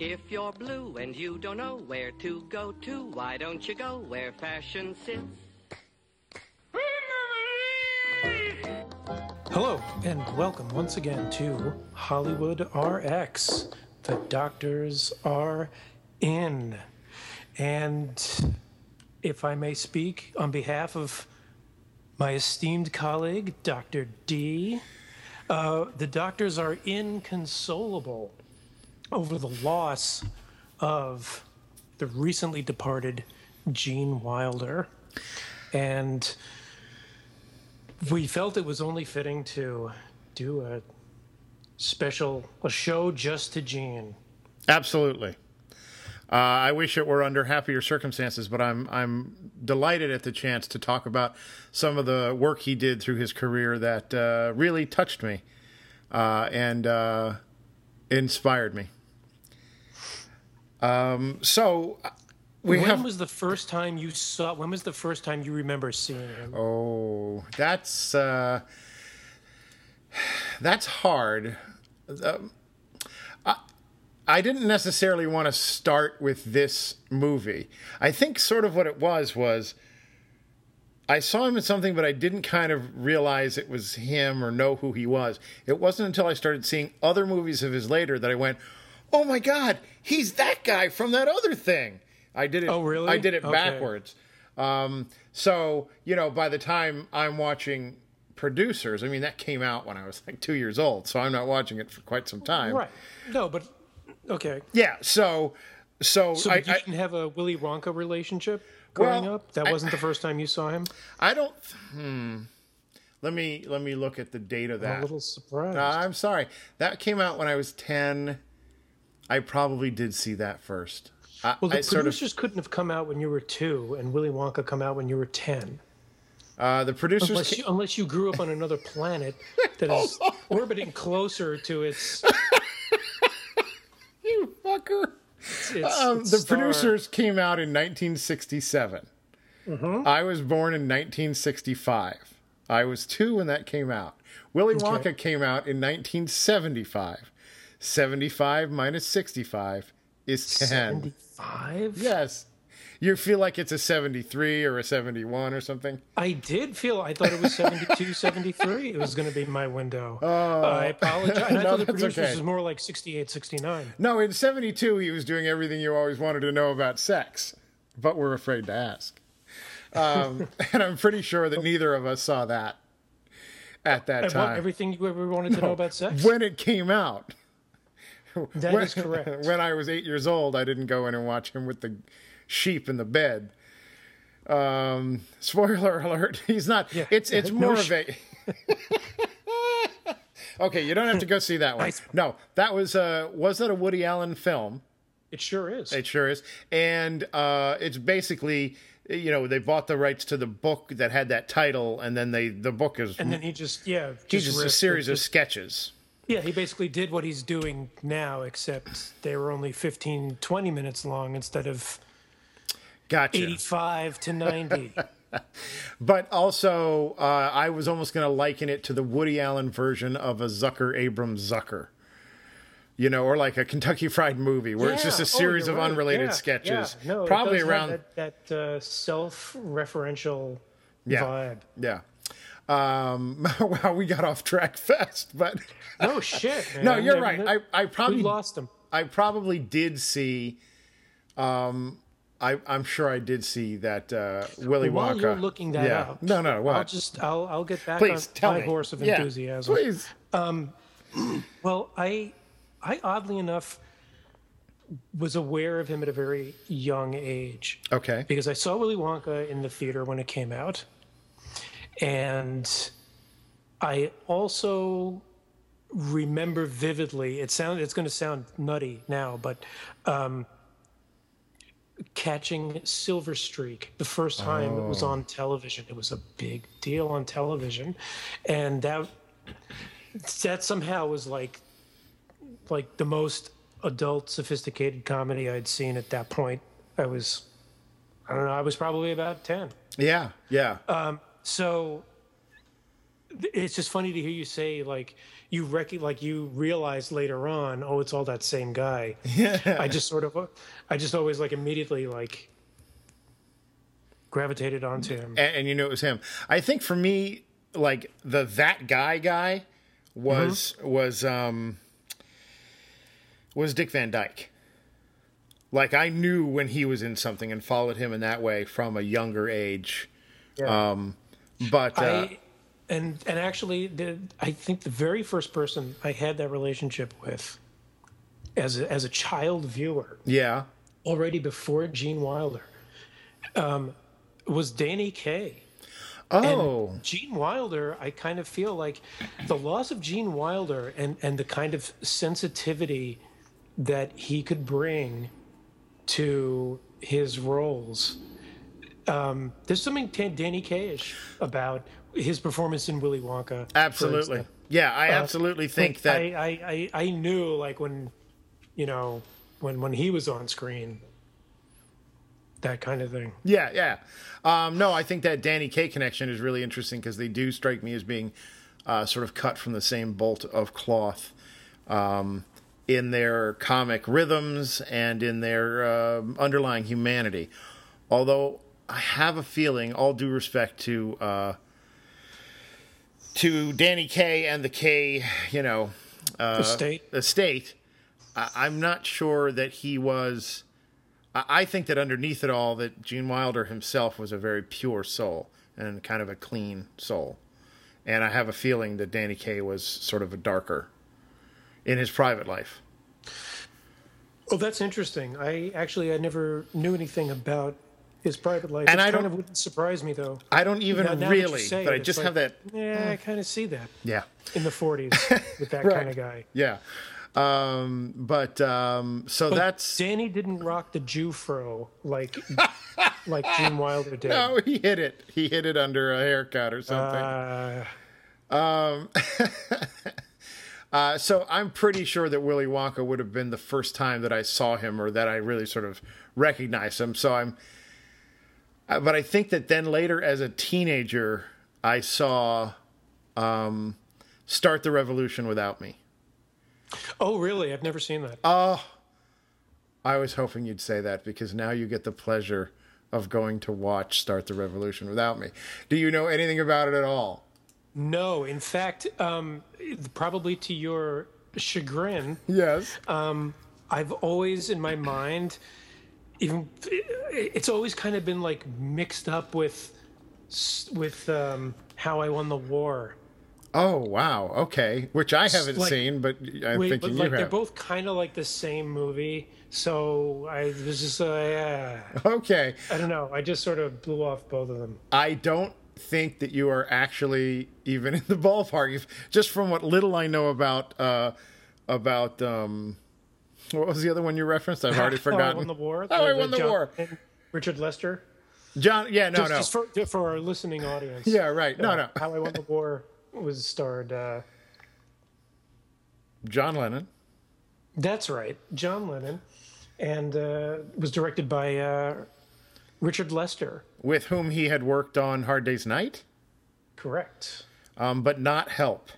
If you're blue and you don't know where to go to, why don't you go where fashion sits? Hello, and welcome once again to Hollywood RX. The doctors are in. And if I may speak on behalf of my esteemed colleague, Dr. D, the doctors are inconsolable over the loss of the recently departed Gene Wilder. And we felt it was only fitting to do a special, a show just to Gene. Absolutely. I wish it were under happier circumstances, but I'm delighted at the chance to talk about some of the work he did through his career that really touched me and inspired me. When was the first time you saw? When was the first time you remember seeing him? Oh, that's hard. I didn't necessarily want to start with this movie. I think sort of what it was I saw him in something, but I didn't kind of realize it was him or know who he was. It wasn't until I started seeing other movies of his later that I went, "Oh my God, he's that guy from that other thing." I did it. Oh, really? I did it backwards. So, you know, by the time I'm watching Producers, I mean, that came out when I was like 2 years old, so I'm not watching it for quite some time. Right. No, but okay. Yeah. So you didn't have a Willy Wonka relationship growing up? That wasn't the first time you saw him? I don't. Let me look at the date of that. I'm a little surprised. I'm sorry. That came out when I was 10. I probably did see that first. Well, the Producers couldn't have come out when you were 2, and Willy Wonka come out when you were 10. The Producers, unless you grew up on another planet that is orbiting closer to its. You fucker! The Producers came out in 1967. Mm-hmm. I was born in 1965. I was 2 when that came out. Willy Wonka came out in 1975. 75 minus 65. Is 10. 75? Yes. You feel like it's a 73 or a 71 or something? I did feel. I thought it was 72, 73. It was going to be my window. Oh. I apologize. I thought The Producers was more like 68, 69. No, in 72, he was doing everything you always wanted to know about sex, but we're afraid to ask. And I'm pretty sure that neither of us saw that at that time. Everything you ever wanted to know about sex? When it came out. That is correct. When I was 8 years old, I didn't go in and watch him with the sheep in the bed. Spoiler alert, he's not. Yeah. It's more of a. Okay, you don't have to go see that one. Nice. No, that was that a Woody Allen film? It sure is. It sure is. And it's basically, you know, they bought the rights to the book that had that title, and then the book is. And then he just a series of sketches. Yeah, he basically did what he's doing now, except they were only 15, 20 minutes long instead of 85 to 90. But also, I was almost going to liken it to the Woody Allen version of a Zucker Abrams Zucker, you know, or like a Kentucky Fried Movie, where it's just a series of unrelated sketches. Yeah. No, probably around that self-referential vibe. Yeah. Wow, we got off track fast, but no shit, man. No, you're right. I probably we lost him. I probably did see. I'm sure I did see that Willy Wonka. While you're looking that up, no, what? I'll get back on my horse of enthusiasm. Yeah, please. Well, I oddly enough was aware of him at a very young age. Okay. Because I saw Willy Wonka in the theater when it came out. And I also remember vividly, it's going to sound nutty now, but catching Silver Streak the first time it was on television. It was a big deal on television. And that somehow was like the most adult, sophisticated comedy I'd seen at that point. I was probably about 10. Yeah. So it's just funny to hear you say, like, you realize later on, oh, it's all that same guy. Yeah. I just always, like, immediately, like, gravitated onto him. And you knew it was him. I think for me, like, the that guy was mm-hmm. was Dick Van Dyke. Like, I knew when he was in something and followed him in that way from a younger age. Yeah. And actually, I think the very first person I had that relationship with as a child viewer, yeah, already before Gene Wilder, was Danny Kaye. Oh. And Gene Wilder, I kind of feel like the loss of Gene Wilder and the kind of sensitivity that he could bring to his roles. There's something Danny Kaye-ish about his performance in Willy Wonka. Absolutely. Yeah, I absolutely think like that. I knew, like, when he was on screen, that kind of thing. Yeah. No, I think that Danny Kaye connection is really interesting because they do strike me as being sort of cut from the same bolt of cloth in their comic rhythms and in their underlying humanity. Although I have a feeling, all due respect to Danny Kaye and the Kaye, estate. I'm not sure that he was. I think that underneath it all, that Gene Wilder himself was a very pure soul and kind of a clean soul. And I have a feeling that Danny Kaye was sort of a darker in his private life. Oh, that's interesting. I never knew anything about his private life. And it kind of wouldn't surprise me, though. I don't even really, but I just like, have that. Yeah, I kind of see that. Yeah. In the 40s with that right. kind of guy. Yeah. But that's Danny didn't rock the Jew fro like Gene Wilder did. No, he hid it. He hid it under a haircut or something. So I'm pretty sure that Willy Wonka would have been the first time that I saw him or that I really sort of recognized him. So but I think that then later as a teenager, I saw Start the Revolution Without Me. Oh, really? I've never seen that. Oh, I was hoping you'd say that because now you get the pleasure of going to watch Start the Revolution Without Me. Do you know anything about it at all? No. In fact, probably to your chagrin. Yes. I've always in my mind, even it's always kind of been like mixed up with How I Won the War. Oh, wow. Okay. Which I haven't seen, but I'm thinking you have. They're both kind of like the same movie. So I was just, okay. I don't know. I just sort of blew off both of them. I don't think that you are actually even in the ballpark. Just from what little I know about what was the other one you referenced? I've already forgotten. I Won the War. Richard Lester. John. Yeah, no. Just for our listening audience. Yeah, right. No. How I Won the War. Was starred John Lennon. That's right, John Lennon, and was directed by Richard Lester, with whom he had worked on Hard Day's Night. Correct, but not Help.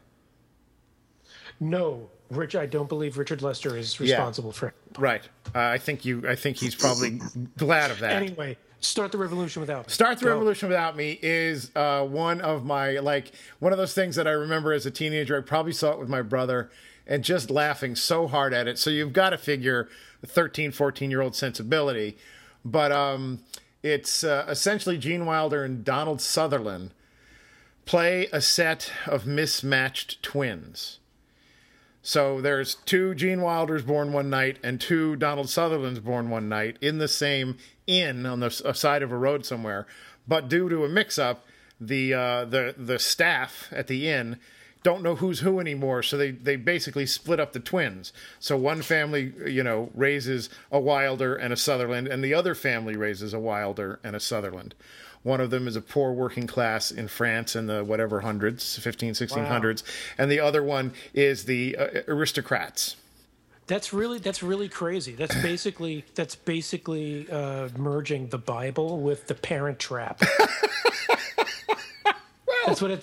No, I don't believe Richard Lester is responsible for it. Right, I think he's probably glad of that. Anyway. Start the Revolution Without Me. Start the Revolution Without Me is one of those things that I remember as a teenager. I probably saw it with my brother and just laughing so hard at it. So you've got to figure a 13, 14-year-old sensibility. But it's essentially Gene Wilder and Donald Sutherland play a set of mismatched twins. So there's two Gene Wilders born one night and two Donald Sutherlands born one night in the same inn on the side of a road somewhere. But due to a mix-up, the staff at the inn don't know who's who anymore, so they basically split up the twins. So one family, raises a Wilder and a Sutherland, and the other family raises a Wilder and a Sutherland. One of them is a poor working class in France in the 1500s, 1600s, and the other one is the aristocrats. That's really crazy. That's basically merging the Bible with the Parent Trap. That's what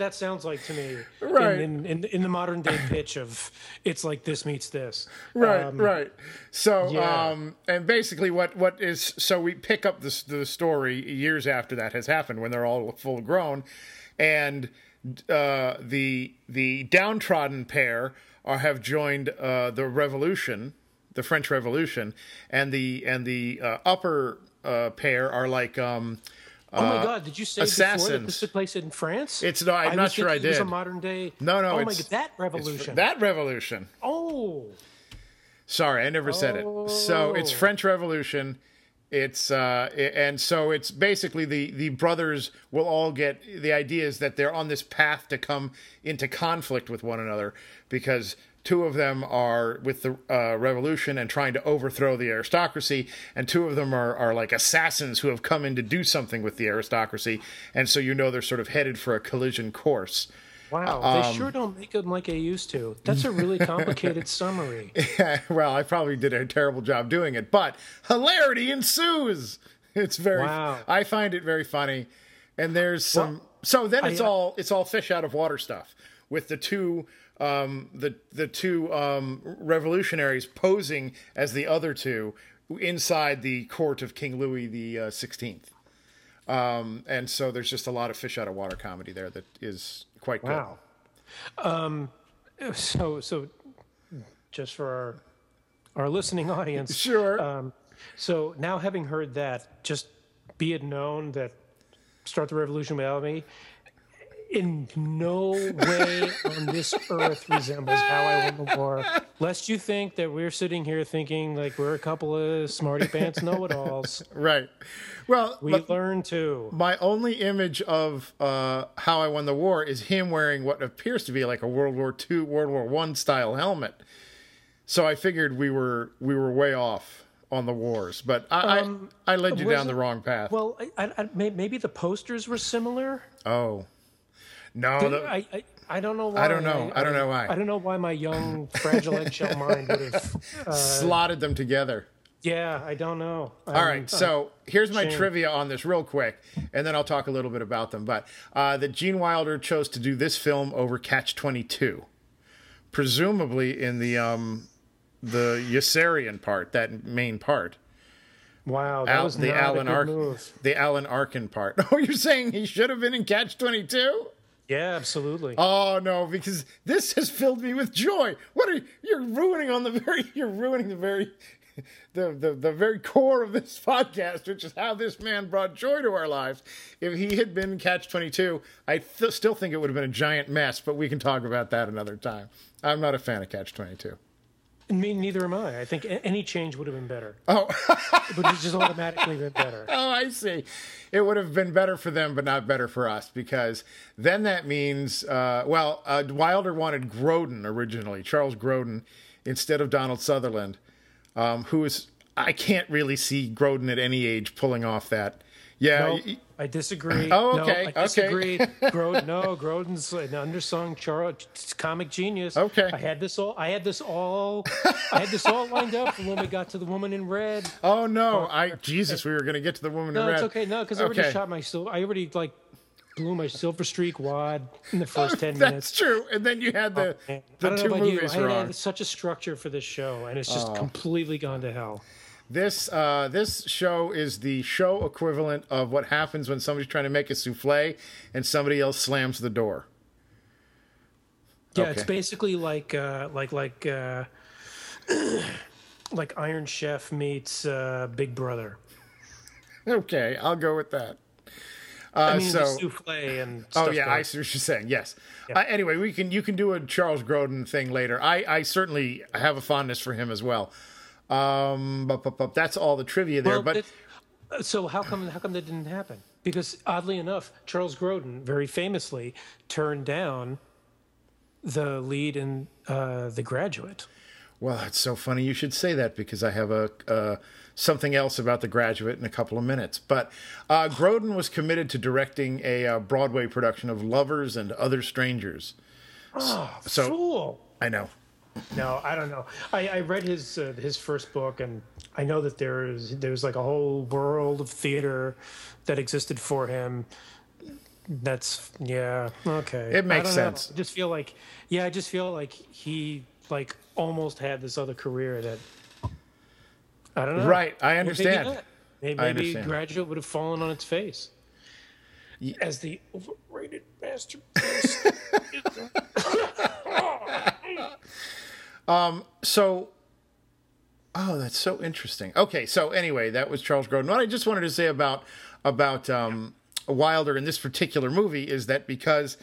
that sounds like to me. Right. In the modern day pitch of it's like this meets this. Right. Right. So yeah. And basically what is, so we pick up the story years after that has happened when they're all full grown, and the downtrodden pair have joined the revolution, the French Revolution, and the upper pair are like. Oh my God! Did you say before that this took place in France? I'm not sure I did. It's a modern day. No. Oh my God! That revolution. Oh. Sorry, I never said it. So it's French Revolution. It's and so it's basically the brothers will all get, the idea is that they're on this path to come into conflict with one another because two of them are with the revolution and trying to overthrow the aristocracy, and two of them are like assassins who have come in to do something with the aristocracy, and so they're sort of headed for a collision course. Wow, they sure don't make them like they used to. That's a really complicated summary. Yeah, well, I probably did a terrible job doing it, but hilarity ensues. It's very, wow. I find it very funny. And there's some, so then it's all fish out of water stuff with the two, revolutionaries posing as the other two inside the court of King Louis the 16th. And so there's just a lot of fish out of water comedy there that is quite good. Wow. So just for our listening audience, sure. So now, having heard that, just be it known that Start the Revolution Without Me in no way on this earth resembles How I Won the War. Lest you think that we're sitting here thinking like we're a couple of smarty pants know-it-alls. Right. Well, we learn too. My only image of How I Won the War is him wearing what appears to be like a World War II, World War I style helmet. So I figured we were way off on the wars, but I led you down the wrong path. Well, I maybe the posters were similar. Oh. No, I don't know why. I don't know why my young, fragile eggshell mind would have slotted them together. Yeah, I don't know. All right, so here's my trivia on this real quick, and then I'll talk a little bit about them. But that Gene Wilder chose to do this film over Catch-22, presumably in the Yossarian part, that main part. Wow, that was the Alan Arkin, the Alan Arkin part. Oh, you're saying he should have been in Catch-22? Yeah, absolutely. Oh no, because this has filled me with joy. What are you're ruining on the very the very core of this podcast, which is how this man brought joy to our lives. If he had been Catch-22, I still think it would have been a giant mess, but we can talk about that another time. I'm not a fan of Catch-22. Me neither am I. I think any change would have been better. Oh, it would have just automatically been better. Oh, I see. It would have been better for them, but not better for us, because then that means, Wilder wanted Grodin originally, Charles Grodin, instead of Donald Sutherland, I can't really see Grodin at any age pulling off that. Yeah, no, I disagree. Oh, okay. No, I disagree. Okay. Grodin's an undersung comic genius. Okay, I had this all lined up from when we got to the Woman in Red. Oh no! We were going to get to the Woman in Red. No, it's okay. No, because I already shot my silver. I already blew my Silver Streak wad in the first 10 minutes. That's true. And then you had the two movies wrong. I had such a structure for this show, and it's just completely gone to hell. This show is the show equivalent of what happens when somebody's trying to make a souffle and somebody else slams the door. Yeah, okay. It's basically like Iron Chef meets Big Brother. Okay, I'll go with that. The souffle and stuff. Oh yeah, I see what you're saying. Yes. Yeah. Anyway, you can do a Charles Grodin thing later. I certainly have a fondness for him as well. But that's all the trivia there. So how come that didn't happen? Because oddly enough, Charles Grodin very famously turned down the lead in The Graduate. Well, it's so funny you should say that, because I have a something else about The Graduate in a couple of minutes. But Grodin was committed to directing a Broadway production of Lovers and Other Strangers. Oh, so fool! I know. No, I don't know. I read his first book, and I know that there's like a whole world of theater that existed for him That's, yeah, okay. It makes sense. I just feel like, yeah, I just feel like he, like, almost had this other career that, I don't know. Right, I understand. Maybe Graduate would have fallen on its face. As the overrated masterpiece. Oh, that's so interesting. Okay, so anyway, that was Charles Grodin. What I just wanted to say about Wilder in this particular movie is that because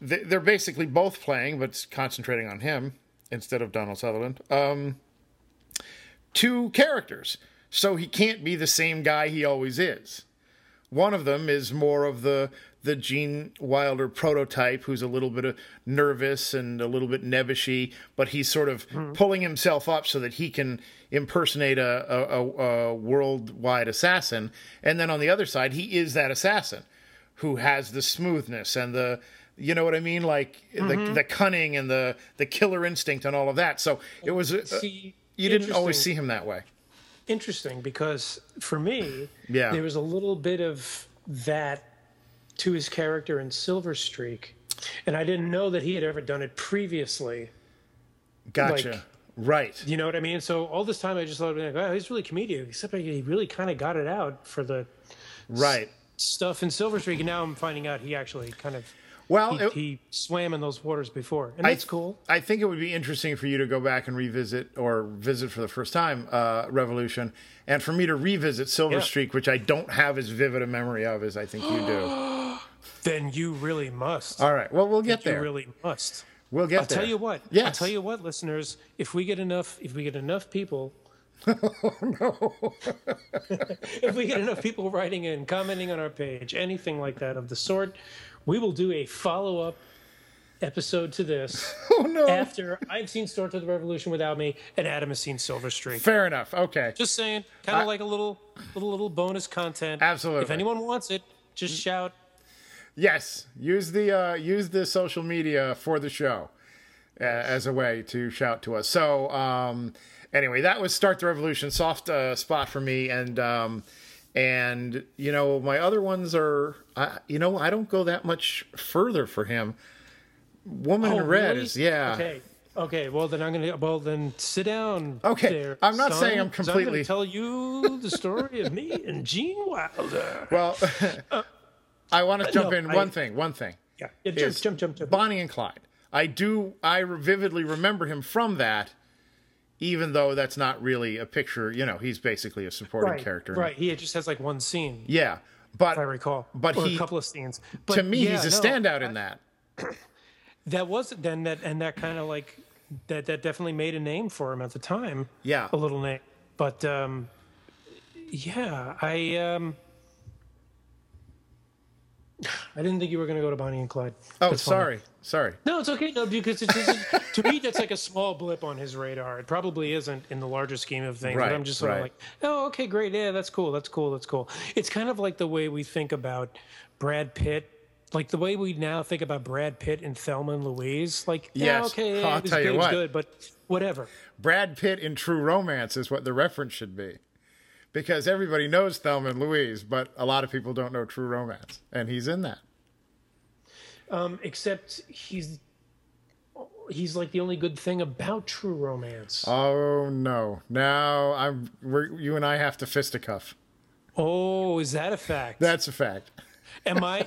they're basically both playing, but it's concentrating on him instead of Donald Sutherland, two characters. So he can't be the same guy he always is. One of them is more of the Gene Wilder prototype, who's a little bit nervous and a little bit nebbishy, but he's sort of pulling himself up so that he can impersonate a worldwide assassin. And then on the other side, he is that assassin who has the smoothness and the, you know what I mean? Like the cunning and the killer instinct and all of that. So it was, you didn't always see him that way. Interesting, because for me, there was a little bit of that to his character in Silver Streak, and I didn't know that he had ever done it previously. Gotcha. Like, right. You know what I mean? So all this time I just thought, like, oh, he's really comedic, except he really kind of got it out for the stuff in Silver Streak, and now I'm finding out he actually kind of... Well, he swam in those waters before, and that's cool. I think it would be interesting for you to go back and revisit, or visit for the first time, Revolution, and for me to revisit Silver Streak, which I don't have as vivid a memory of as I think you do. Then you really must. All right. Well, we'll get there. You really must. We'll get there. I'll tell you what. Yes. I'll tell you what, listeners. If we get enough people. Oh, no. If we get enough people writing in, commenting on our page, anything like that of the sort, we will do a follow-up episode to this. Oh, no. After I've seen Start to the Revolution Without Me and Adam has seen Silver Streak. Fair enough. Okay. Just saying. Kind of like a little bonus content. Absolutely. If anyone wants it, just shout. Yes. Use the social media for the show as a way to shout to us. So, anyway, that was Start the Revolution. Soft spot for me. And you know, my other ones are, I don't go that much further for him. Woman in Red is, Okay. Well, then then sit down. Okay. There, I'm not saying I'm completely. I'm going to tell you the story of me and Gene Wilder. Well, I want to jump in one thing. Yeah. Jump. Bonnie and Clyde. I vividly remember him from that. Even though that's not really a picture, he's basically a supporting character. Right, he just has like one scene. Yeah, but if I recall, a couple of scenes. But to me, he's a standout in that. That was then that, and that kind of like that definitely made a name for him at the time. Yeah, a little name, but I didn't think you were going to go to Bonnie and Clyde. Oh, that's sorry. No, it's okay. No, because it's to me that's like a small blip on his radar. It probably isn't in the larger scheme of things. Right, but I'm just sort of like, oh, okay, great. Yeah, that's cool. It's kind of like the way we think about Brad Pitt, like the way we now think about Brad Pitt and Thelma and Louise. Like, it's good, but whatever. Brad Pitt in True Romance is what the reference should be. Because everybody knows Thelma and Louise, but a lot of people don't know True Romance, and he's in that. Except he's like the only good thing about True Romance. Oh no! Now you and I have to fisticuff. Oh, is that a fact? That's a fact. Am I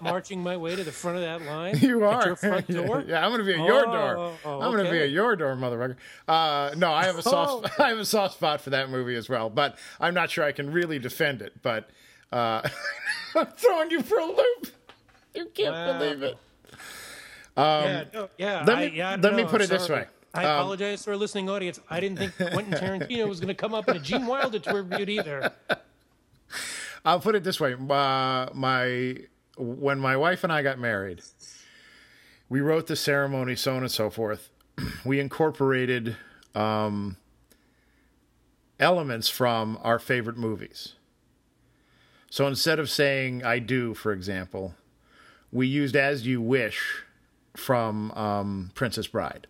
marching my way to the front of that line? You are. At your front door? Yeah, I'm going to be at your door. I'm going to be at your door, motherfucker. No, I have a soft spot for that movie as well, but I'm not sure I can really defend it, but I'm throwing you for a loop. You can't believe it. Let me put it this way. I apologize to our listening audience. I didn't think Quentin Tarantino was going to come up in a Gene Wilder tour review either. I'll put it this way. When my wife and I got married, we wrote the ceremony, so on and so forth. We incorporated elements from our favorite movies. So instead of saying I do, for example, we used As You Wish from Princess Bride.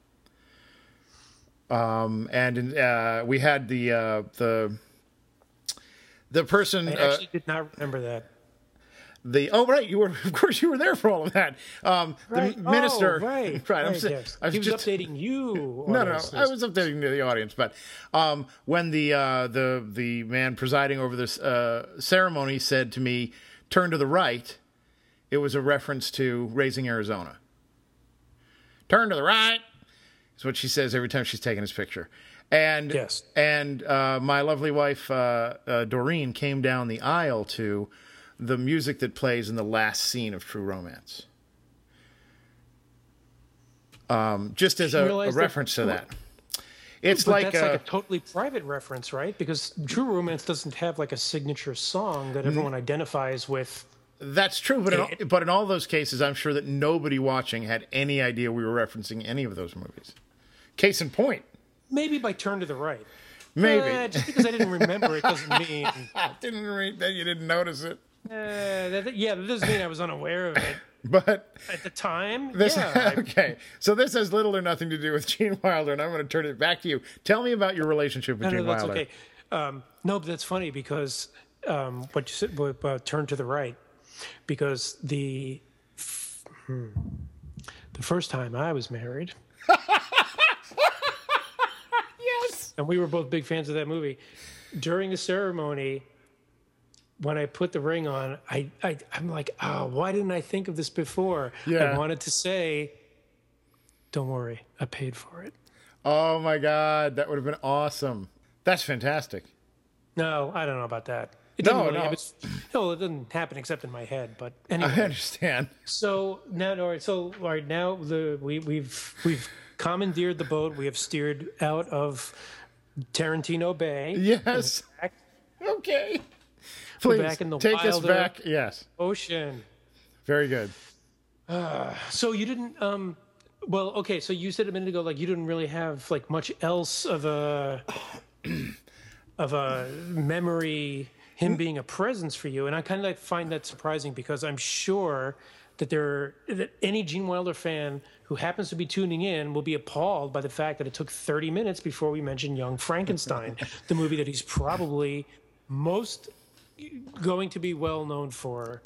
And we had the person I actually did not remember that. You were there for all of that. The minister, right. I was just updating you. No, I was updating the audience. But when the man presiding over this ceremony said to me, "Turn to the right," it was a reference to Raising Arizona. Turn to the right is what she says every time she's taking his picture. And yes. And my lovely wife Doreen came down the aisle to the music that plays in the last scene of True Romance. Just as a reference to that. It's like a totally private reference, right? Because True Romance doesn't have like a signature song that everyone identifies with. That's true, but in all those cases, I'm sure that nobody watching had any idea we were referencing any of those movies. Case in point. Maybe by Turn to the Right. Maybe. Just because I didn't remember it doesn't mean... didn't read that you didn't notice it. That doesn't mean I was unaware of it. But at the time, okay. So this has little or nothing to do with Gene Wilder, and I'm going to turn it back to you. Tell me about your relationship with Gene Wilder. That's okay. But that's funny because what you said about Turn to the Right, because the first time I was married... Yes. And we were both big fans of that movie. During the ceremony... When I put the ring on, I'm like, oh, why didn't I think of this before? Yeah. I wanted to say, don't worry, I paid for it. Oh, my God. That would have been awesome. That's fantastic. No, I don't know about that. It doesn't happen except in my head. But anyway. I understand. So now, we've commandeered the boat. We have steered out of Tarantino Bay. Yes. Okay. Please, back in the take Wilder us back. Yes. Ocean. Very good. So you didn't. So you said a minute ago, like you didn't really have like much else of a memory. Him being a presence for you, and I kind of like find that surprising because I'm sure that any Gene Wilder fan who happens to be tuning in will be appalled by the fact that it took 30 minutes before we mentioned Young Frankenstein, the movie that he's probably most going to be well known for.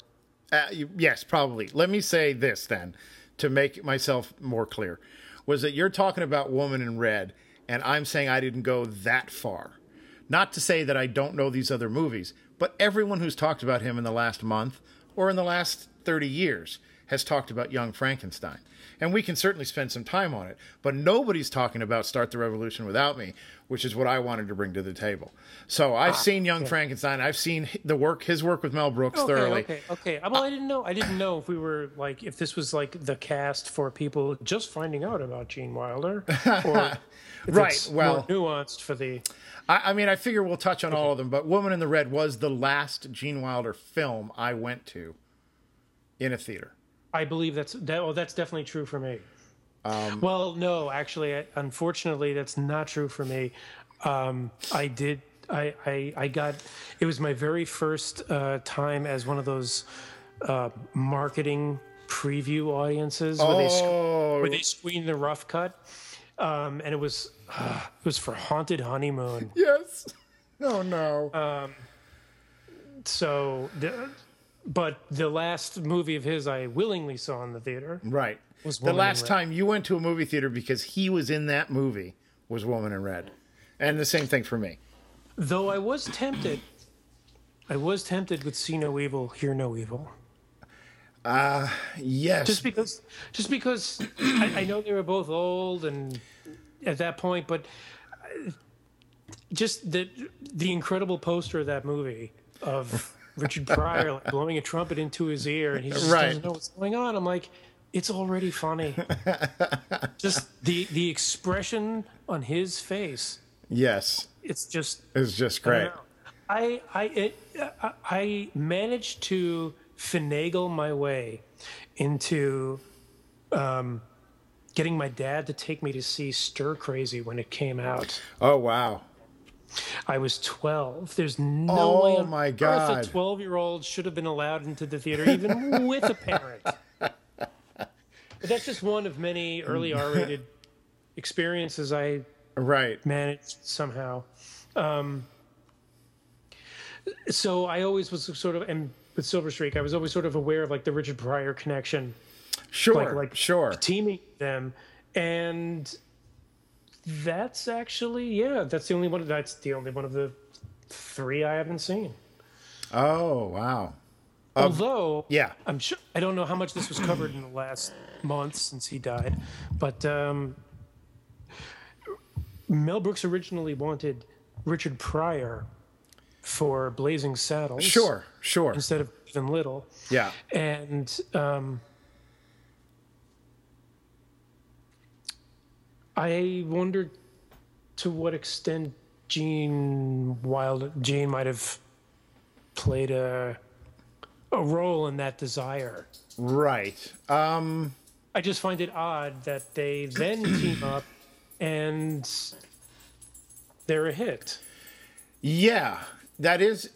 Yes, probably. Let me say this then, to make myself more clear, was that you're talking about Woman in Red, and I'm saying I didn't go that far. Not to say that I don't know these other movies, but everyone who's talked about him in the last month or in the last 30 years has talked about Young Frankenstein. And we can certainly spend some time on it, but nobody's talking about Start the Revolution Without Me, which is what I wanted to bring to the table. So I've seen Young Frankenstein. I've seen his work with Mel Brooks thoroughly. Okay. Well, I didn't know if we were like, if this was like the cast for people just finding out about Gene Wilder, or right. Well, more nuanced for the. I figure we'll touch on all of them, but Woman in the Red was the last Gene Wilder film I went to in a theater. I believe that's definitely true for me. No, actually, unfortunately, that's not true for me. It was my very first time as one of those marketing preview audiences where they screen the rough cut, and it was for Haunted Honeymoon. Yes. Oh no. But the last movie of his I willingly saw in the theater. Right. Was Woman in Red. The last time you went to a movie theater because he was in that movie was Woman in Red. And the same thing for me. Though I was tempted. With See No Evil, Hear No Evil. Yes. Just because I know they were both old and at that point, but just the incredible poster of that movie of... Richard Pryor like, blowing a trumpet into his ear, and he just doesn't know what's going on. I'm like, it's already funny. Just the expression on his face. Yes, it's just great. I managed to finagle my way into getting my dad to take me to see Stir Crazy when it came out. Oh wow. I was 12. There's no way on earth a 12-year-old should have been allowed into the theater, even with a parent. But that's just one of many early R-rated experiences I managed somehow. So I always was sort of, and with Silver Streak, I was always sort of aware of like the Richard Pryor connection. Sure, sure. Teaming them, and that's actually that's the only one. That's the only one of the three I haven't seen. Oh wow! Although I'm sure I don't know how much this was covered in the last month since he died, but Mel Brooks originally wanted Richard Pryor for Blazing Saddles. Sure, sure. Instead of even Little. Yeah. And I wondered to what extent Gene might have played a role in that desire. Right. I just find it odd that they then team up and they're a hit. Yeah, that is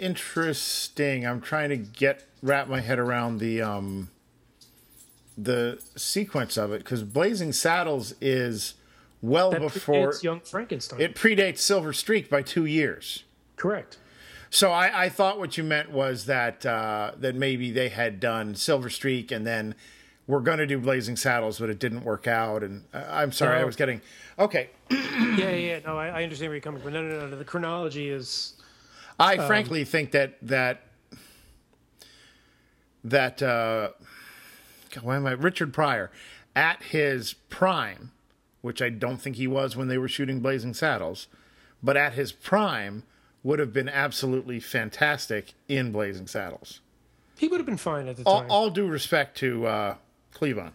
interesting. I'm trying to wrap my head around the sequence of it, because Blazing Saddles is before Young Frankenstein. It predates Silver Streak by 2 years. Correct. So I thought what you meant was that that maybe they had done Silver Streak and then we're going to do Blazing Saddles, but it didn't work out. And I'm sorry, no. I was getting okay. No, I understand where you're coming from. No. The chronology is. I frankly think that why am I Richard Pryor at his prime, which I don't think he was when they were shooting Blazing Saddles, but at his prime would have been absolutely fantastic in Blazing Saddles. He would have been fine at the time. All due respect to Cleavon.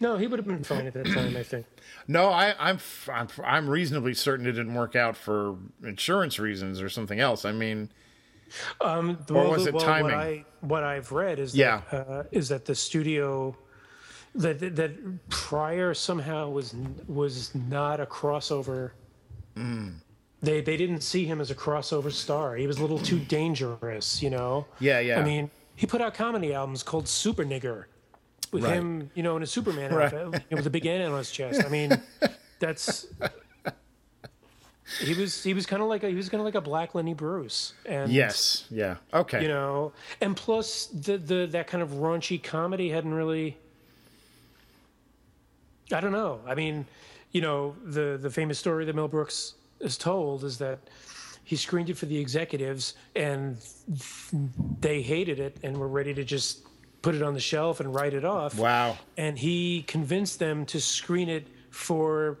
No, he would have been fine at that time, I think. No, I'm reasonably certain it didn't work out for insurance reasons or something else. I mean, or was it timing? What I've read is that the studio that Pryor somehow was not a crossover. Mm. They didn't see him as a crossover star. He was a little too dangerous, you know. Yeah, yeah. I mean, he put out comedy albums called Super Nigger. With him, you know, in a Superman outfit with a big N on his chest. I mean, that's he was kind of like a black Lenny Bruce. And, yes. Yeah. Okay. You know, and plus the that kind of raunchy comedy hadn't really. I don't know. I mean, you know, the famous story that Mel Brooks is told is that he screened it for the executives and they hated it and were ready to just put it on the shelf and write it off. Wow. And he convinced them to screen it for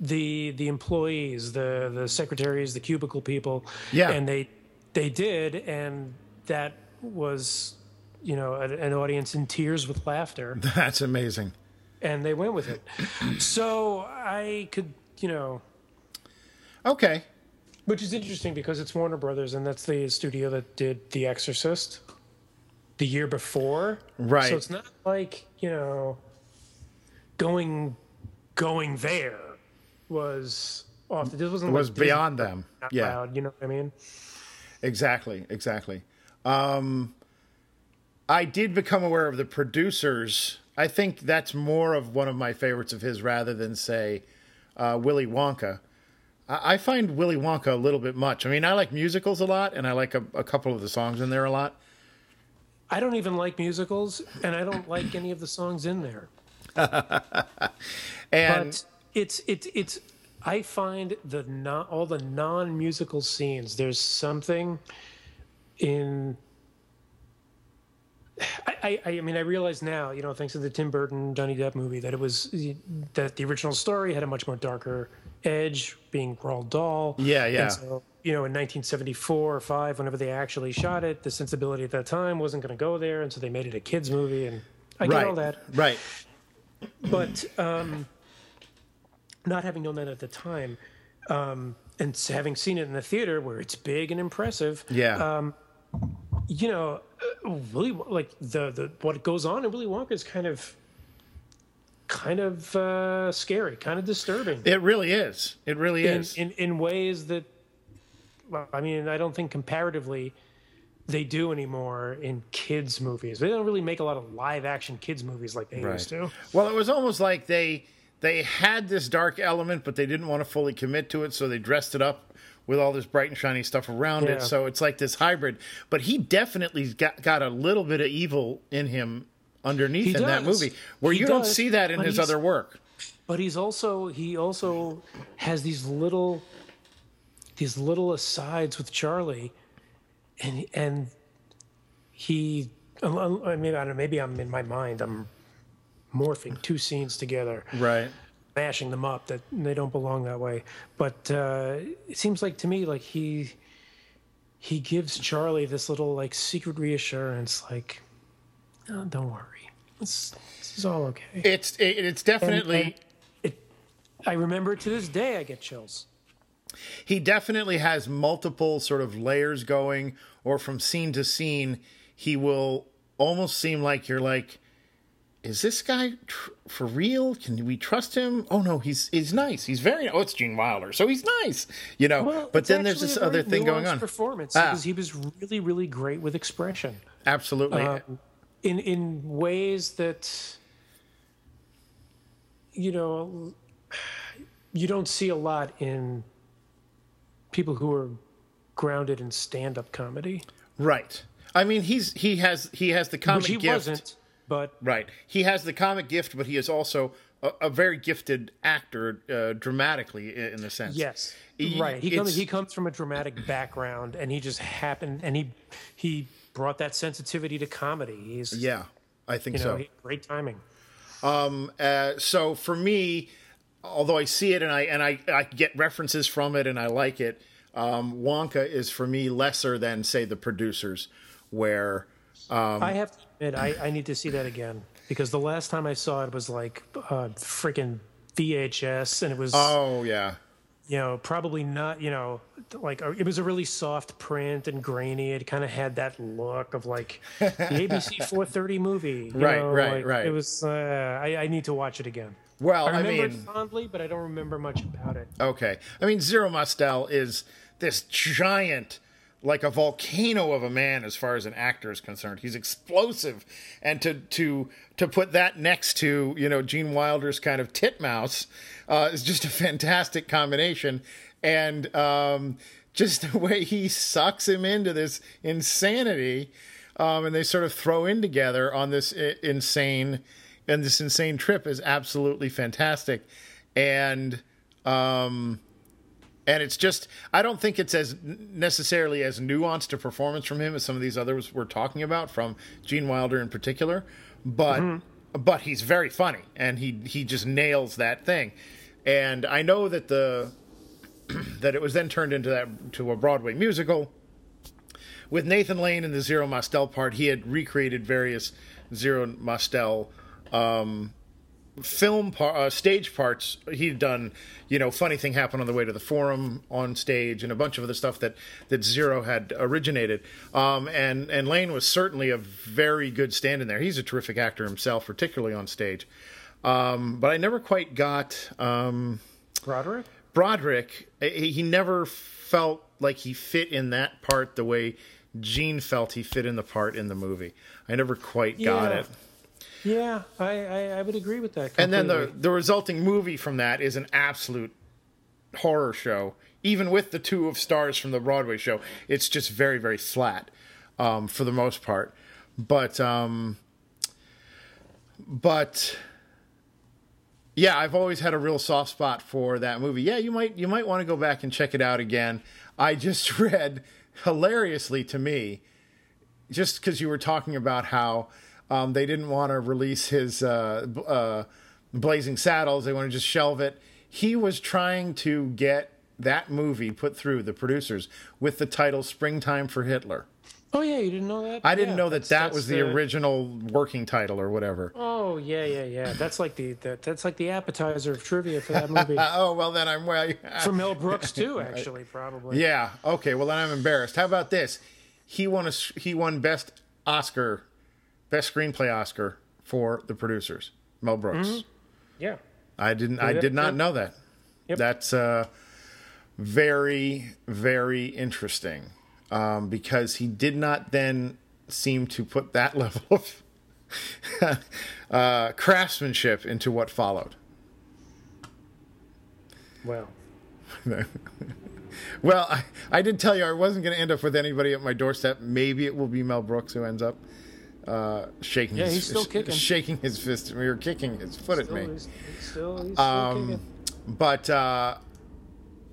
the employees, the secretaries, the cubicle people. Yeah. And they did, and that was, you know, an audience in tears with laughter. That's amazing. And they went with it. So I could, you know. Okay. Which is interesting because it's Warner Brothers, and that's the studio that did The Exorcist. The year before, right? So it's not like, you know, going there was off. This wasn't. It was like beyond them. Yeah, loud, you know what I mean? Exactly. I did become aware of The Producers. I think that's more of one of my favorites of his, rather than say Willy Wonka. I find Willy Wonka a little bit much. I mean, I like musicals a lot, and I like a couple of the songs in there a lot. I don't even like musicals, and I don't like any of the songs in there. But it's I find all the non-musical scenes. There's something in. I mean, I realize now, you know, thanks to the Tim Burton Johnny Depp movie, that it was that the original story had a much more darker edge, being Roald Dahl. Yeah, yeah. And so, you know, in 1974 or 5, whenever they actually shot it, the sensibility at that time wasn't going to go there, and so they made it a kids' movie, and I get all that. Right. But not having known that at the time, and having seen it in the theater where it's big and impressive, you know, really, like the what goes on in Willy Wonka is kind of scary, kind of disturbing. It really is. It really is in ways that. Well, I mean, I don't think comparatively they do anymore in kids' movies. They don't really make a lot of live-action kids' movies like they used to. Well, it was almost like they They had this dark element, but they didn't want to fully commit to it, so they dressed it up with all this bright and shiny stuff around it. So it's like this hybrid. But he definitely got a little bit of evil in him underneath in that movie, where you don't see that in his other work. But he's also has these little asides with Charlie, and he, I mean, I don't know, maybe I'm in my mind, I'm morphing two scenes together, right? Mashing them up, that they don't belong that way. But it seems like to me, like he gives Charlie this little like secret reassurance, like, oh, don't worry, this is all okay. It's definitely. And I remember to this day, I get chills. He definitely has multiple sort of layers going, or from scene to scene, he will almost seem like you're like, is this guy for real? Can we trust him? Oh no, he's nice. He's very it's Gene Wilder, so he's nice, you know. Well, but then there's this other thing going on. Performance because he was really, really great with expression. Absolutely, in ways that you know you don't see a lot in people who are grounded in stand-up comedy. Right. I mean, he has the comedy gift. Which he wasn't. But right, he has the comic gift, but he is also a very gifted actor, dramatically in a sense. Yes, right. He comes from a dramatic background, and he just happened, and he brought that sensitivity to comedy. I think so. He had great timing. So for me, although I see it and I get references from it and I like it, Wonka is for me lesser than say The Producers, where. I have to admit, I need to see that again, because the last time I saw it was like freaking VHS, and it was probably not, like it was a really soft print and grainy. It kind of had that look of like the ABC 4:30 movie, right. It was. I need to watch it again. Well, I remember it fondly, but I don't remember much about it. Okay, I mean, Zero Mostel is this giant. Like a volcano of a man, as far as an actor is concerned, he's explosive, and to put that next to Gene Wilder's kind of titmouse is just a fantastic combination, and just the way he sucks him into this insanity, and they sort of throw in together on this insane trip is absolutely fantastic, and. And it's just, I don't think it's as necessarily as nuanced a performance from him as some of these others we're talking about, from Gene Wilder in particular. But but he's very funny, and he just nails that thing. And I know that that it was then turned into a Broadway musical with Nathan Lane in the Zero Mostel part. He had recreated various Zero Mostel. Stage parts he'd done, Funny Thing Happened on the Way to the Forum on stage, and a bunch of other stuff that Zero had originated. And Lane was certainly a very good stand-in there. He's a terrific actor himself, particularly on stage. But I never quite got Broderick. He never felt like he fit in that part the way Gene felt he fit in the part in the movie. I never quite got it. Yeah, I would agree with that completely. And then the resulting movie from that is an absolute horror show. Even with the two of stars from the Broadway show, it's just very, very flat for the most part. But yeah, I've always had a real soft spot for that movie. Yeah, you might want to go back and check it out again. I just read, hilariously to me, just because you were talking about how they didn't want to release his Blazing Saddles. They want to just shelve it. He was trying to get that movie put through The Producers with the title Springtime for Hitler. Oh, yeah, you didn't know that? I didn't know that was the original working title or whatever. Oh, yeah. That's like the appetizer of trivia for that movie. Oh, well, then I'm for Mel Brooks, too, actually, probably. Yeah, okay, well, then I'm embarrassed. How about this? He won Best Screenplay Oscar for The Producers, Mel Brooks. Mm-hmm. Yeah, I did not know that. Yep. That's very, very interesting because he did not then seem to put that level of craftsmanship into what followed. Wow. Well, I did tell you I wasn't going to end up with anybody at my doorstep. Maybe it will be Mel Brooks who ends up shaking. Yeah, he's still kicking. Shaking his fist at me or kicking his foot at me. He's still kicking. But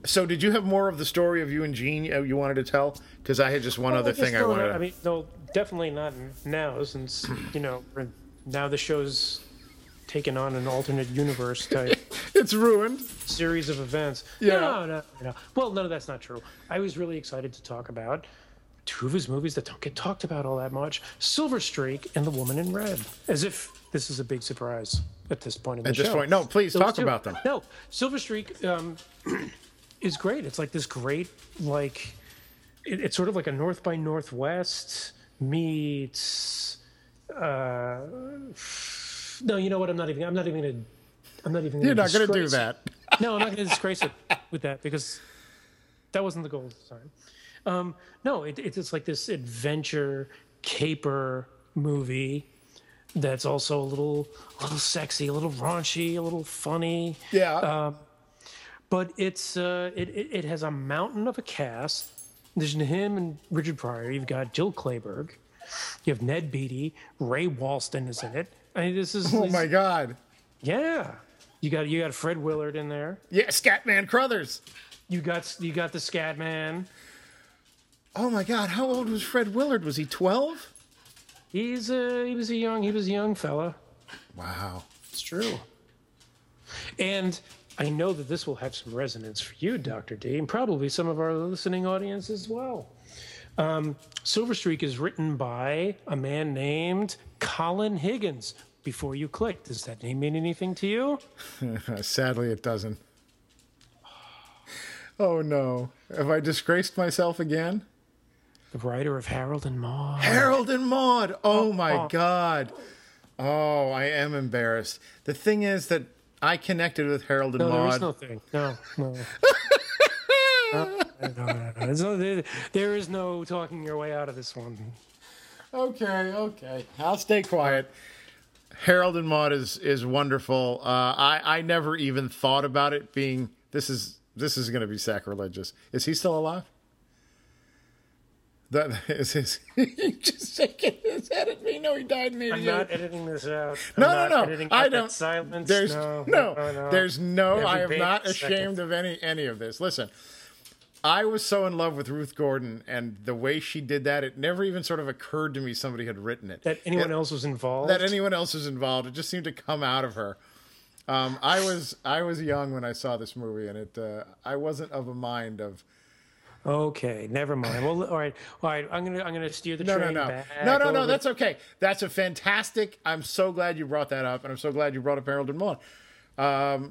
so, did you have more of the story of you and Gene you wanted to tell? Because I had just one other thing I wanted. I mean, no, definitely not now, since now the show's taken on an alternate universe type. It's ruined. Series of events. Yeah. No. Well, no, that's not true. I was really excited to talk about two of his movies that don't get talked about all that much: Silver Streak and The Woman in Red. As if this is a big surprise at this point in the show. No, please talk about them. No, Silver Streak is great. It's like this great, like, it's sort of like a North by Northwest meets. No, you know what? I'm not even going to. You're not going to do that. No, I'm not going to disgrace it with that, because that wasn't the goal at the time. No, it's like this adventure caper movie that's also a little sexy, a little raunchy, a little funny. Yeah. But it's it has a mountain of a cast. There's him and Richard Pryor. You've got Jill Clayburgh. You have Ned Beatty. Ray Walston is in it. I mean, this is my God. Yeah, you got Fred Willard in there. Yeah, Scatman Crothers. You got the Scatman. Oh my God, how old was Fred Willard? Was he 12? He was a young fella. Wow, it's true. And I know that this will have some resonance for you, Dr. D, and probably some of our listening audience as well. Silver Streak is written by a man named Colin Higgins. Before you click, does that name mean anything to you? Sadly, it doesn't. Oh, no. Have I disgraced myself again? The writer of Harold and Maude. Harold and Maude! Oh, my God. Oh, I am embarrassed. The thing is that I connected with Harold and Maude. There is no thing. No. No. There is no talking your way out of this one. Okay. I'll stay quiet. Harold and Maude is wonderful. I never even thought about it being this is going to be sacrilegious. Is he still alive? That is his. He just shaking his head at me. No, he died in 88. I'm not editing this out. No. I don't. Silence. There's no. I am not ashamed of any of this. Listen. I was so in love with Ruth Gordon, and the way she did that, it never even sort of occurred to me somebody had written it. That anyone else was involved. It just seemed to come out of her. I was young when I saw this movie, and I wasn't of a mind of. Okay, never mind. Well, all right. I'm gonna steer the train back. No. That's okay. That's a fantastic. I'm so glad you brought that up, and I'm so glad you brought up Harold and Maude.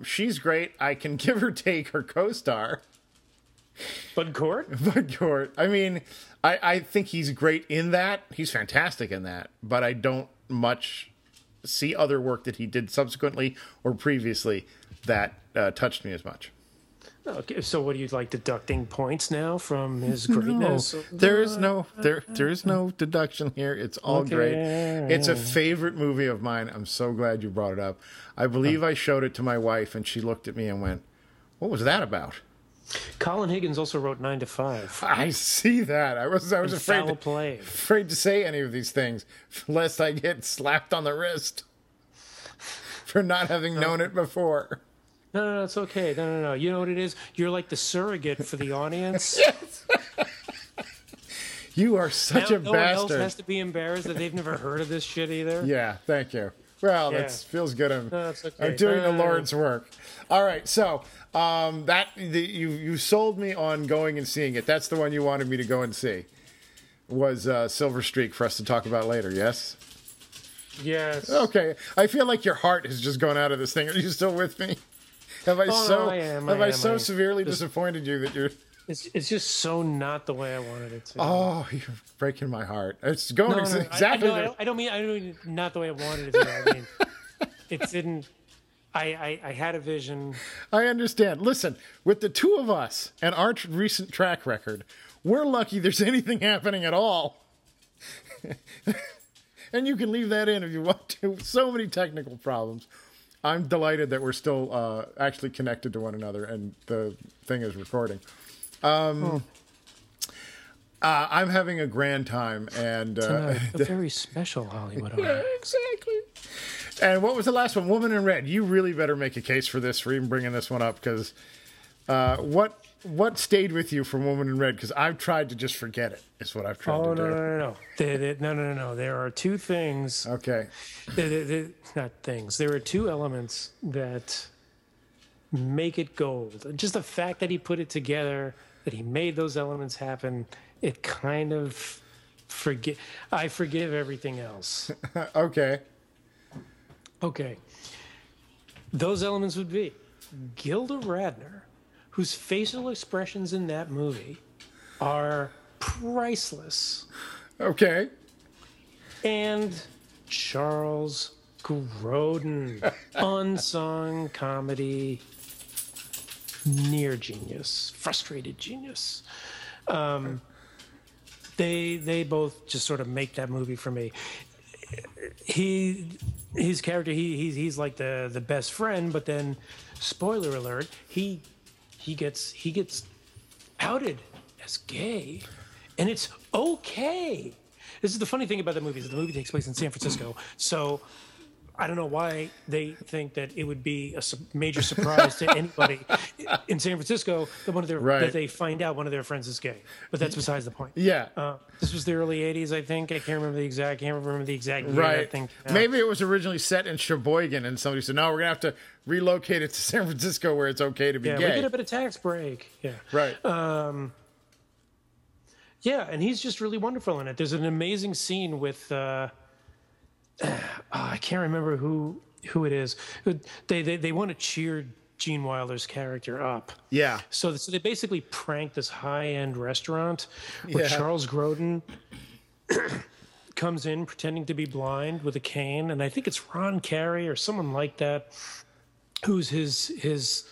She's great. I can give or take her co-star. Bud Cort. I mean, I think he's great in that. He's fantastic in that. But I don't much see other work that he did subsequently or previously that touched me as much. Okay, so what do you like, deducting points now from his greatness? No, there is no deduction here. It's all great. It's a favorite movie of mine. I'm so glad you brought it up. I believe I showed it to my wife, and she looked at me and went, "What was that about?" Colin Higgins also wrote 9 to 5. I see that. I was afraid to say any of these things, lest I get slapped on the wrist for not having known it before. No, it's okay. No. You know what it is? You're like the surrogate for the audience. Yes. You are such a bastard. No one else has to be embarrassed that they've never heard of this shit either. Yeah, thank you. Well, that feels good. I'm doing the Lord's work. All right, so you sold me on going and seeing it. That's the one you wanted me to go and see. Was Silver Streak for us to talk about later? Yes. Yes. Okay. I feel like your heart has just gone out of this thing. Are you still with me? Have I severely disappointed you that you're? It's just so not the way I wanted it to. Oh, you're breaking my heart. It's going exactly. I don't mean not the way I wanted it to. I mean, it didn't. I had a vision. I understand. Listen, with the two of us and our recent track record, we're lucky there's anything happening at all. And you can leave that in if you want to. So many technical problems. I'm delighted that we're still actually connected to one another and the thing is recording. I'm having a grand time. And tonight, a very special Hollywood RX. Yeah, exactly. And what was the last one? Woman in Red. You really better make a case for this, for even bringing this one up, because what stayed with you from Woman in Red? Because I've tried to just forget it, is what I've tried to do. No. There are two things. Okay. Not things. There are two elements that make it gold. Just the fact that he put it together, that he made those elements happen, it kind of I forgive everything else. Okay. Those elements would be Gilda Radner, whose facial expressions in that movie are priceless. Okay. And Charles Grodin, unsung comedy, near genius, frustrated genius. They both just sort of make that movie for me. His character, he's like the best friend, but then, spoiler alert, he gets outed as gay, and it's okay. This is the funny thing about the movie, is the movie takes place in San Francisco, so I don't know why they think that it would be a major surprise to anybody in San Francisco that that they find out one of their friends is gay. But that's besides the point. Yeah. This was the early 80s, I think. I can't remember the exact year. Right. Maybe it was originally set in Sheboygan, and somebody said, no, we're going to have to relocate it to San Francisco where it's okay to be gay. Yeah, we get a bit of tax break. Yeah. Right. Yeah, and he's just really wonderful in it. There's an amazing scene with... I can't remember who it is. They want to cheer Gene Wilder's character up. Yeah. So they basically prank this high-end restaurant where Charles Grodin comes in pretending to be blind with a cane, and I think it's Ron Carey or someone like that who's his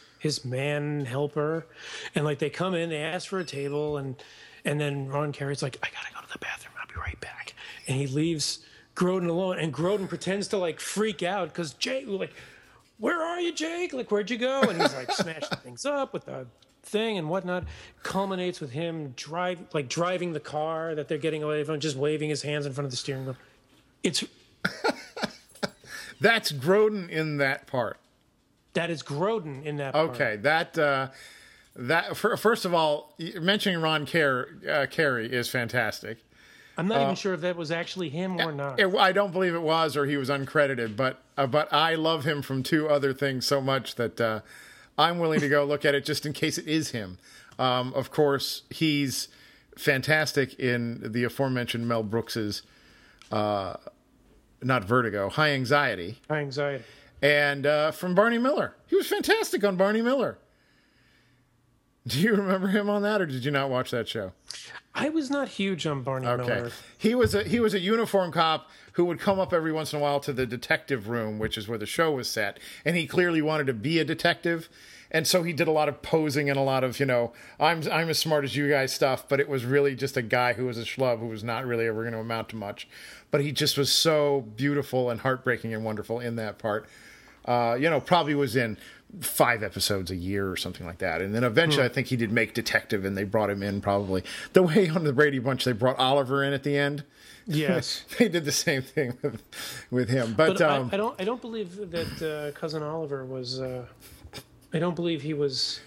man helper. And like they come in, they ask for a table, and then Ron Carey's like, I gotta go to the bathroom, I'll be right back. And he leaves Grodin alone, and Grodin pretends to like freak out because Jake, like, where are you, Jake? Like, where'd you go? And he's like smashing things up with the thing and whatnot. Culminates with him driving the car that they're getting away from, just waving his hands in front of the steering wheel. It's that's Grodin in that part. That is Grodin in that part. Okay, that first of all, mentioning Ron Carey is fantastic. I'm not even sure if that was actually him or not. I don't believe it was, or he was uncredited. But I love him from two other things so much that I'm willing to go look at it just in case it is him. Of course, he's fantastic in the aforementioned Mel Brooks's, not Vertigo, High Anxiety. And from Barney Miller. He was fantastic on Barney Miller. Do you remember him on that, or did you not watch that show? I was not huge on Barney Miller. He was a uniform cop who would come up every once in a while to the detective room, which is where the show was set, and he clearly wanted to be a detective, and so he did a lot of posing and a lot of, I'm as smart as you guys stuff, but it was really just a guy who was a schlub who was not really ever going to amount to much. But he just was so beautiful and heartbreaking and wonderful in that part. Probably was in 5 episodes a year or something like that. And then eventually I think he did make detective, and they brought him in probably. The way on the Brady Bunch, they brought Oliver in at the end. Yes. They did the same thing with him. But I don't believe that Cousin Oliver was, I don't believe he was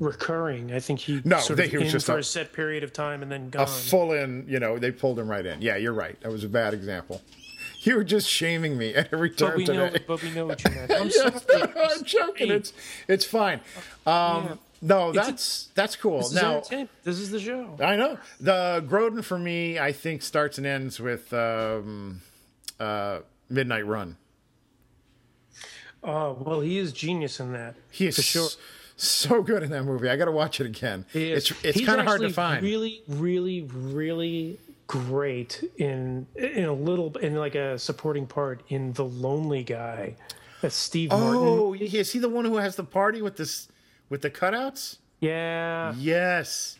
recurring. I think he was just in for a set period of time and then gone. A full in, they pulled him right in. Yeah, you're right. That was a bad example. You were just shaming me at every turn today. But we know what you meant. I'm sorry. I'm joking. It's fine. No, that's cool. This is the show. I know. The Grodin for me, I think, starts and ends with Midnight Run. Oh, well, he is genius in that. He is for sure. So good in that movie. I got to watch it again. It's kind of hard to find. Really, really, really great in a supporting part in The Lonely Guy. That's Steve Martin. Oh, is he the one who has the party with the cutouts? Yeah. Yes.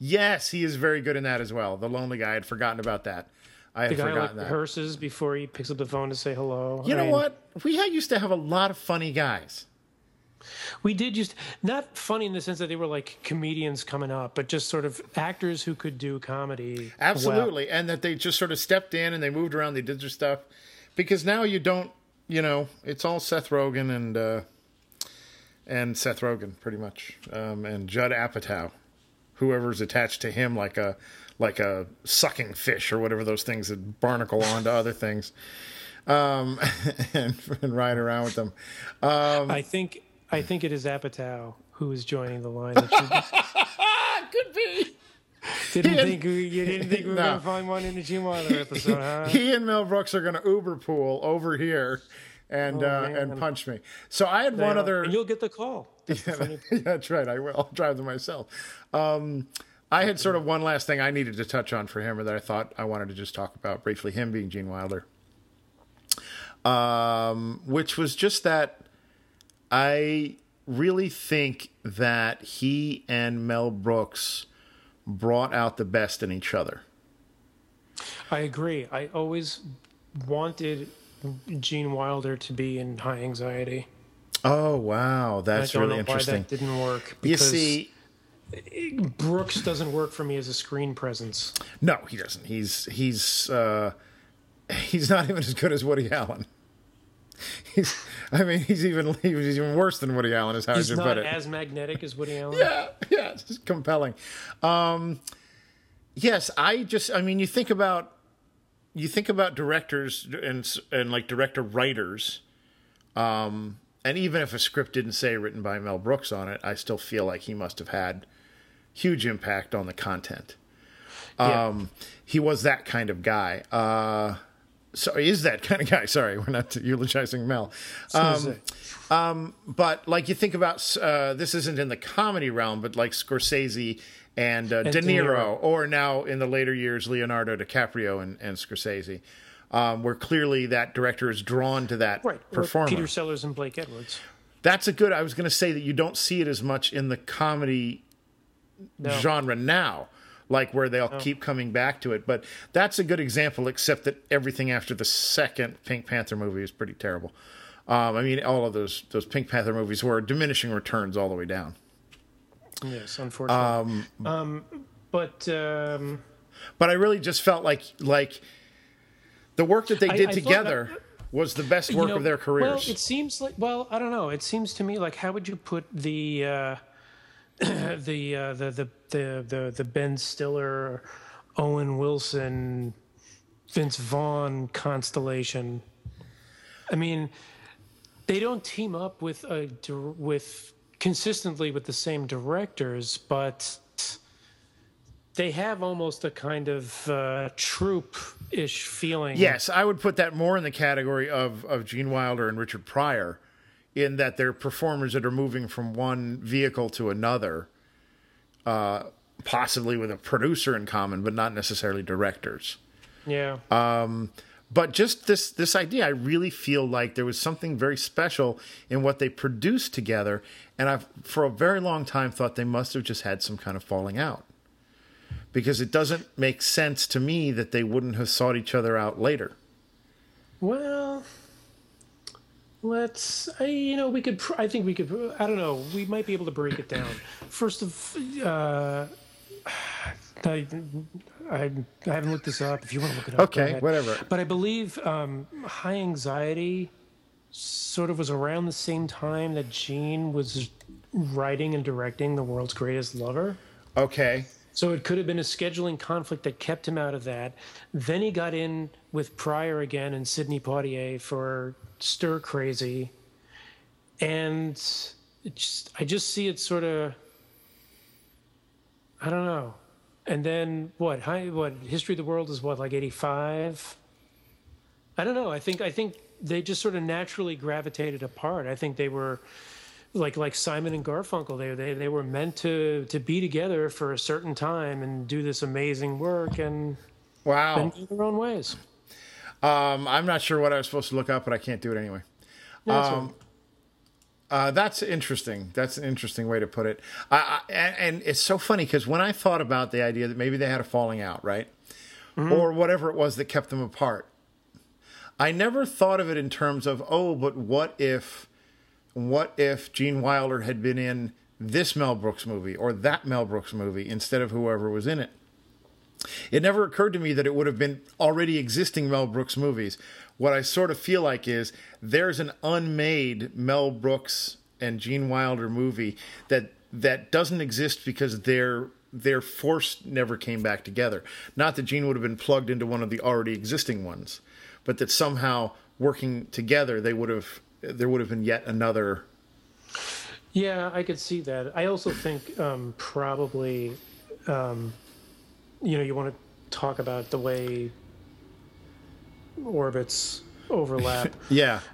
Yes, he is very good in that as well. The Lonely Guy. I had forgotten about that. I had forgotten that. The guy like rehearses before he picks up the phone to say hello. You know what? We used to have a lot of funny guys. We did just not funny in the sense that they were like comedians coming up, but just sort of actors who could do comedy. Absolutely. Well. And that they just sort of stepped in and they moved around. They did their stuff because now you don't, you know, it's all Seth Rogen and Seth Rogen pretty much. And Judd Apatow, whoever's attached to him, like a sucking fish or whatever those things that barnacle onto other things. And ride around with them. I think it is Apatow who is joining the line. Could be. You didn't think we were going to find one in the Gene Wilder episode, huh? He and Mel Brooks are going to Uber pool over here and punch me. So I had one other. And you'll get the call. Yeah, that's right. I will. I'll drive them myself. I had sort of one last thing I needed to touch on for him or that I thought I wanted to just talk about briefly, him being Gene Wilder. Which was just that I really think that he and Mel Brooks brought out the best in each other. I agree. I always wanted Gene Wilder to be in High Anxiety. Oh, wow. That's really interesting. I don't know why that didn't work. You see, Brooks doesn't work for me as a screen presence. No, he doesn't. He's not even as good as Woody Allen. He's even worse than Woody Allen is how he's not as magnetic as Woody Allen. Yeah, it's just compelling. Yes, you think about directors and like director writers, and even if a script didn't say written by Mel Brooks on it, I still feel like he must have had huge impact on the content. He was that kind of guy. Is that kind of guy. Sorry, we're not eulogizing Mel. But like you think about, this isn't in the comedy realm, but like Scorsese and De Niro, or now in the later years, Leonardo DiCaprio and Scorsese, where clearly that director is drawn to that performer. Peter Sellers and Blake Edwards. I was going to say that you don't see it as much in the comedy genre now. Like where they'll keep coming back to it. But that's a good example, except that everything after the second Pink Panther movie is pretty terrible. All of those Pink Panther movies were diminishing returns all the way down. Yes, unfortunately. But I really just felt like the work that they did together was the best work of their careers. Well, it seems like, I don't know. It seems to me like how would you put the... the Ben Stiller, Owen Wilson, Vince Vaughn constellation. I mean, they don't team up with consistently with the same directors, but they have almost a kind of troupe-ish feeling. Yes, I would put that more in the category of Gene Wilder and Richard Pryor. In that they're performers that are moving from one vehicle to another, possibly with a producer in common, but not necessarily directors. Yeah. But just this idea, I really feel like there was something very special in what they produced together, and I've for a very long time thought they must have just had some kind of falling out. Because it doesn't make sense to me that they wouldn't have sought each other out later. Well... I don't know. We might be able to break it down. First of, I haven't looked this up. If you want to look it up, okay, whatever. But I believe High Anxiety sort of was around the same time that Gene was writing and directing The World's Greatest Lover. Okay. So it could have been a scheduling conflict that kept him out of that. Then he got in with Pryor again and Sidney Poitier for Stir Crazy. And I just see it sort of, I don't know. And then what History of the World is like 85? I don't know. I think they just sort of naturally gravitated apart. I think they were... Like Simon and Garfunkel, they were meant to be together for a certain time and do this amazing work and in their own ways. I'm not sure what I was supposed to look up, but I can't do it anyway. No, that's interesting. That's an interesting way to put it. And it's so funny because when I thought about the idea that maybe they had a falling out, right? or whatever it was that kept them apart. I never thought of it in terms of, oh, but what if Gene Wilder had been in this Mel Brooks movie or that Mel Brooks movie instead of whoever was in it? It never occurred to me that it would have been already existing Mel Brooks movies. What I sort of feel like is there's an unmade Mel Brooks and Gene Wilder movie that doesn't exist because their force never came back together. Not that Gene would have been plugged into one of the already existing ones, but that somehow working together there would have been yet another. Yeah, I could see that. I also think you want to talk about the way orbits overlap,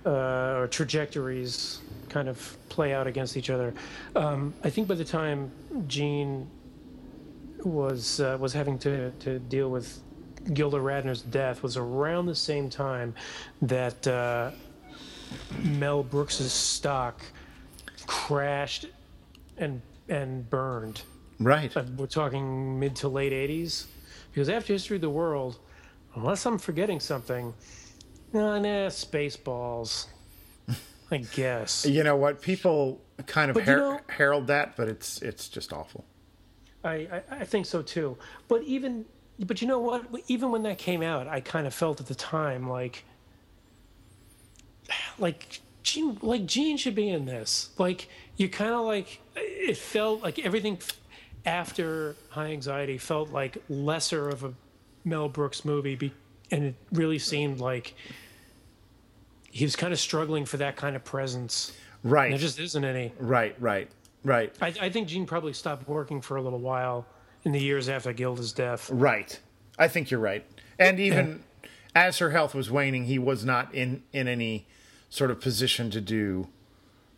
or trajectories kind of play out against each other. I think by the time Gene was having to deal with Gilda Radner's death was around the same time that Mel Brooks's stock crashed and burned. Right. We're talking mid to late 80s. Because after History of the World, unless I'm forgetting something, Spaceballs, I guess. You know what? People kind of herald that, but it's just awful. I think so too. But you know what? Even when that came out, I kind of felt at the time like Gene should be in this. Like you kind of like it felt like everything after High Anxiety felt like lesser of a Mel Brooks movie, and it really seemed like he was kind of struggling for that kind of presence. Right. And there just isn't any. Right. I think Gene probably stopped working for a little while in the years after Gilda's death. Right. I think you're right. And even as her health was waning, he was not in any sort of position to do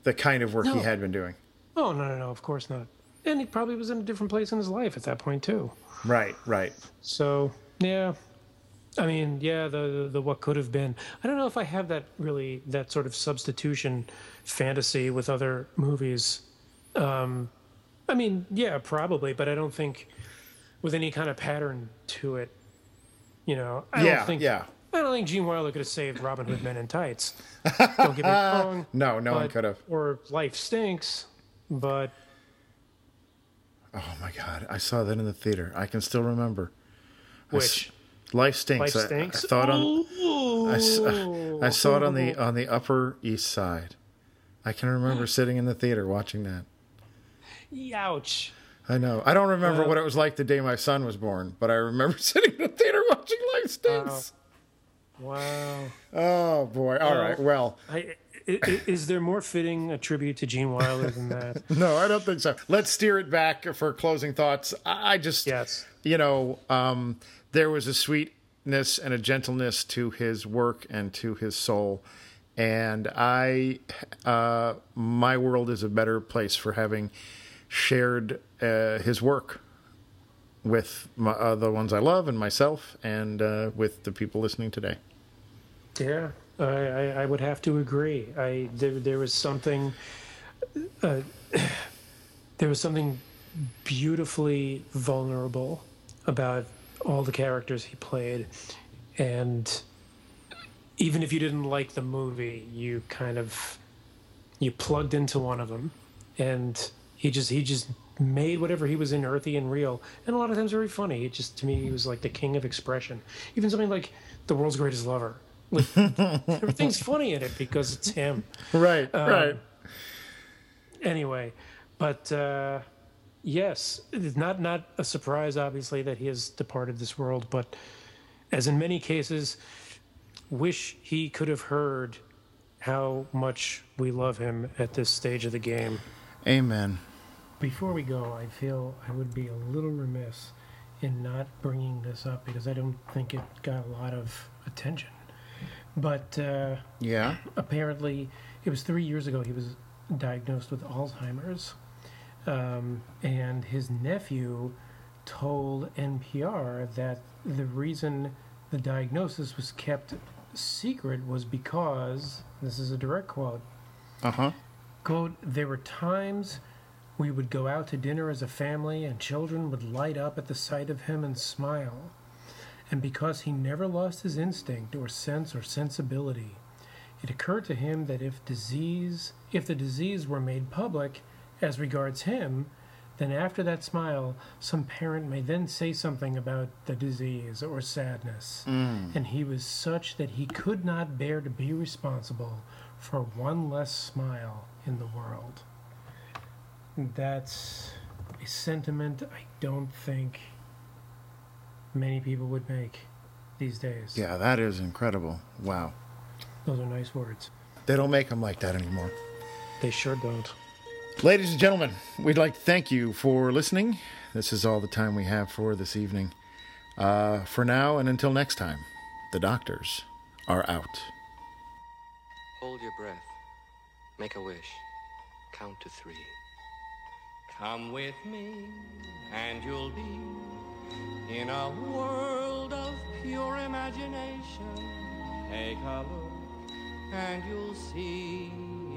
the kind of work he had been doing. Oh, no, of course not. And he probably was in a different place in his life at that point, too. Right. So, yeah. I mean, yeah, the what could have been. I don't know if I have that sort of substitution fantasy with other movies. I mean, yeah, probably, but I don't think with any kind of pattern to it. I don't think Gene Wilder could have saved Robin Hood Men in Tights. Don't get me wrong. No one could have. Or Life Stinks, but. Oh my God! I saw that in the theater. I can still remember. Which? Life Stinks. Life Stinks. I saw it on the Upper East Side. I can remember sitting in the theater watching that. Ouch. I know. I don't remember what it was like the day my son was born, but I remember sitting in the theater watching Life Stinks. Wow. Oh, boy. All right. Well. Is there more fitting a tribute to Gene Wilder than that? No, I don't think so. Let's steer it back for closing thoughts. I just, there was a sweetness and a gentleness to his work and to his soul. And my world is a better place for having shared his work with the ones I love and myself and with the people listening today. Yeah, I would have to agree. There was something beautifully vulnerable about all the characters he played, and even if you didn't like the movie, you kind of plugged into one of them, and he just made whatever he was in earthy and real, and a lot of times very funny. It just, to me, he was like the king of expression. Even something like The World's Greatest Lover, like everything's funny in it because it's him. Right. Right. Anyway, but yes, it's not a surprise, obviously, that he has departed this world. But as in many cases, wish he could have heard how much we love him at this stage of the game. Amen. Before we go, I feel I would be a little remiss in not bringing this up because I don't think it got a lot of attention. But apparently it was 3 years ago he was diagnosed with Alzheimer's, and his nephew told NPR that the reason the diagnosis was kept secret was because, this is a direct quote, quote, "There were times we would go out to dinner as a family and children would light up at the sight of him and smile. and because he never lost his instinct or sense or sensibility. It occurred to him that if the disease were made public as regards him, then after that smile, some parent may then say something about the disease or sadness. And he was such that he could not bear to be responsible for one less smile in the world. That's a sentiment I don't think many people would make these days. Yeah, that is incredible. Wow. Those are nice words. They don't make them like that anymore. They sure don't. Ladies and gentlemen, we'd like to thank you for listening. This is all the time we have for this evening. For now and until next time, the doctors are out. Hold your breath. Make a wish. Count to 3. Come with me and you'll be in a world of pure imagination. Take a look and you'll see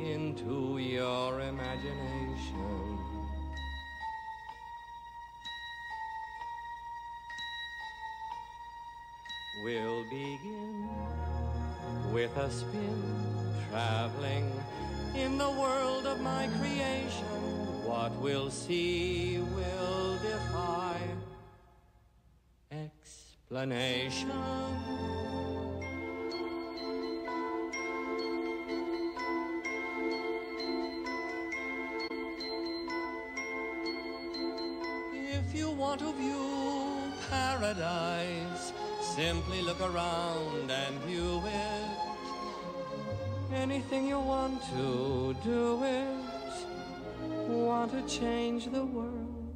into your imagination. We'll begin with a spin, traveling in the world of my creation. What we'll see will defy explanation. To view paradise, simply look around and view it. Anything you want to, do it. Want to change the world?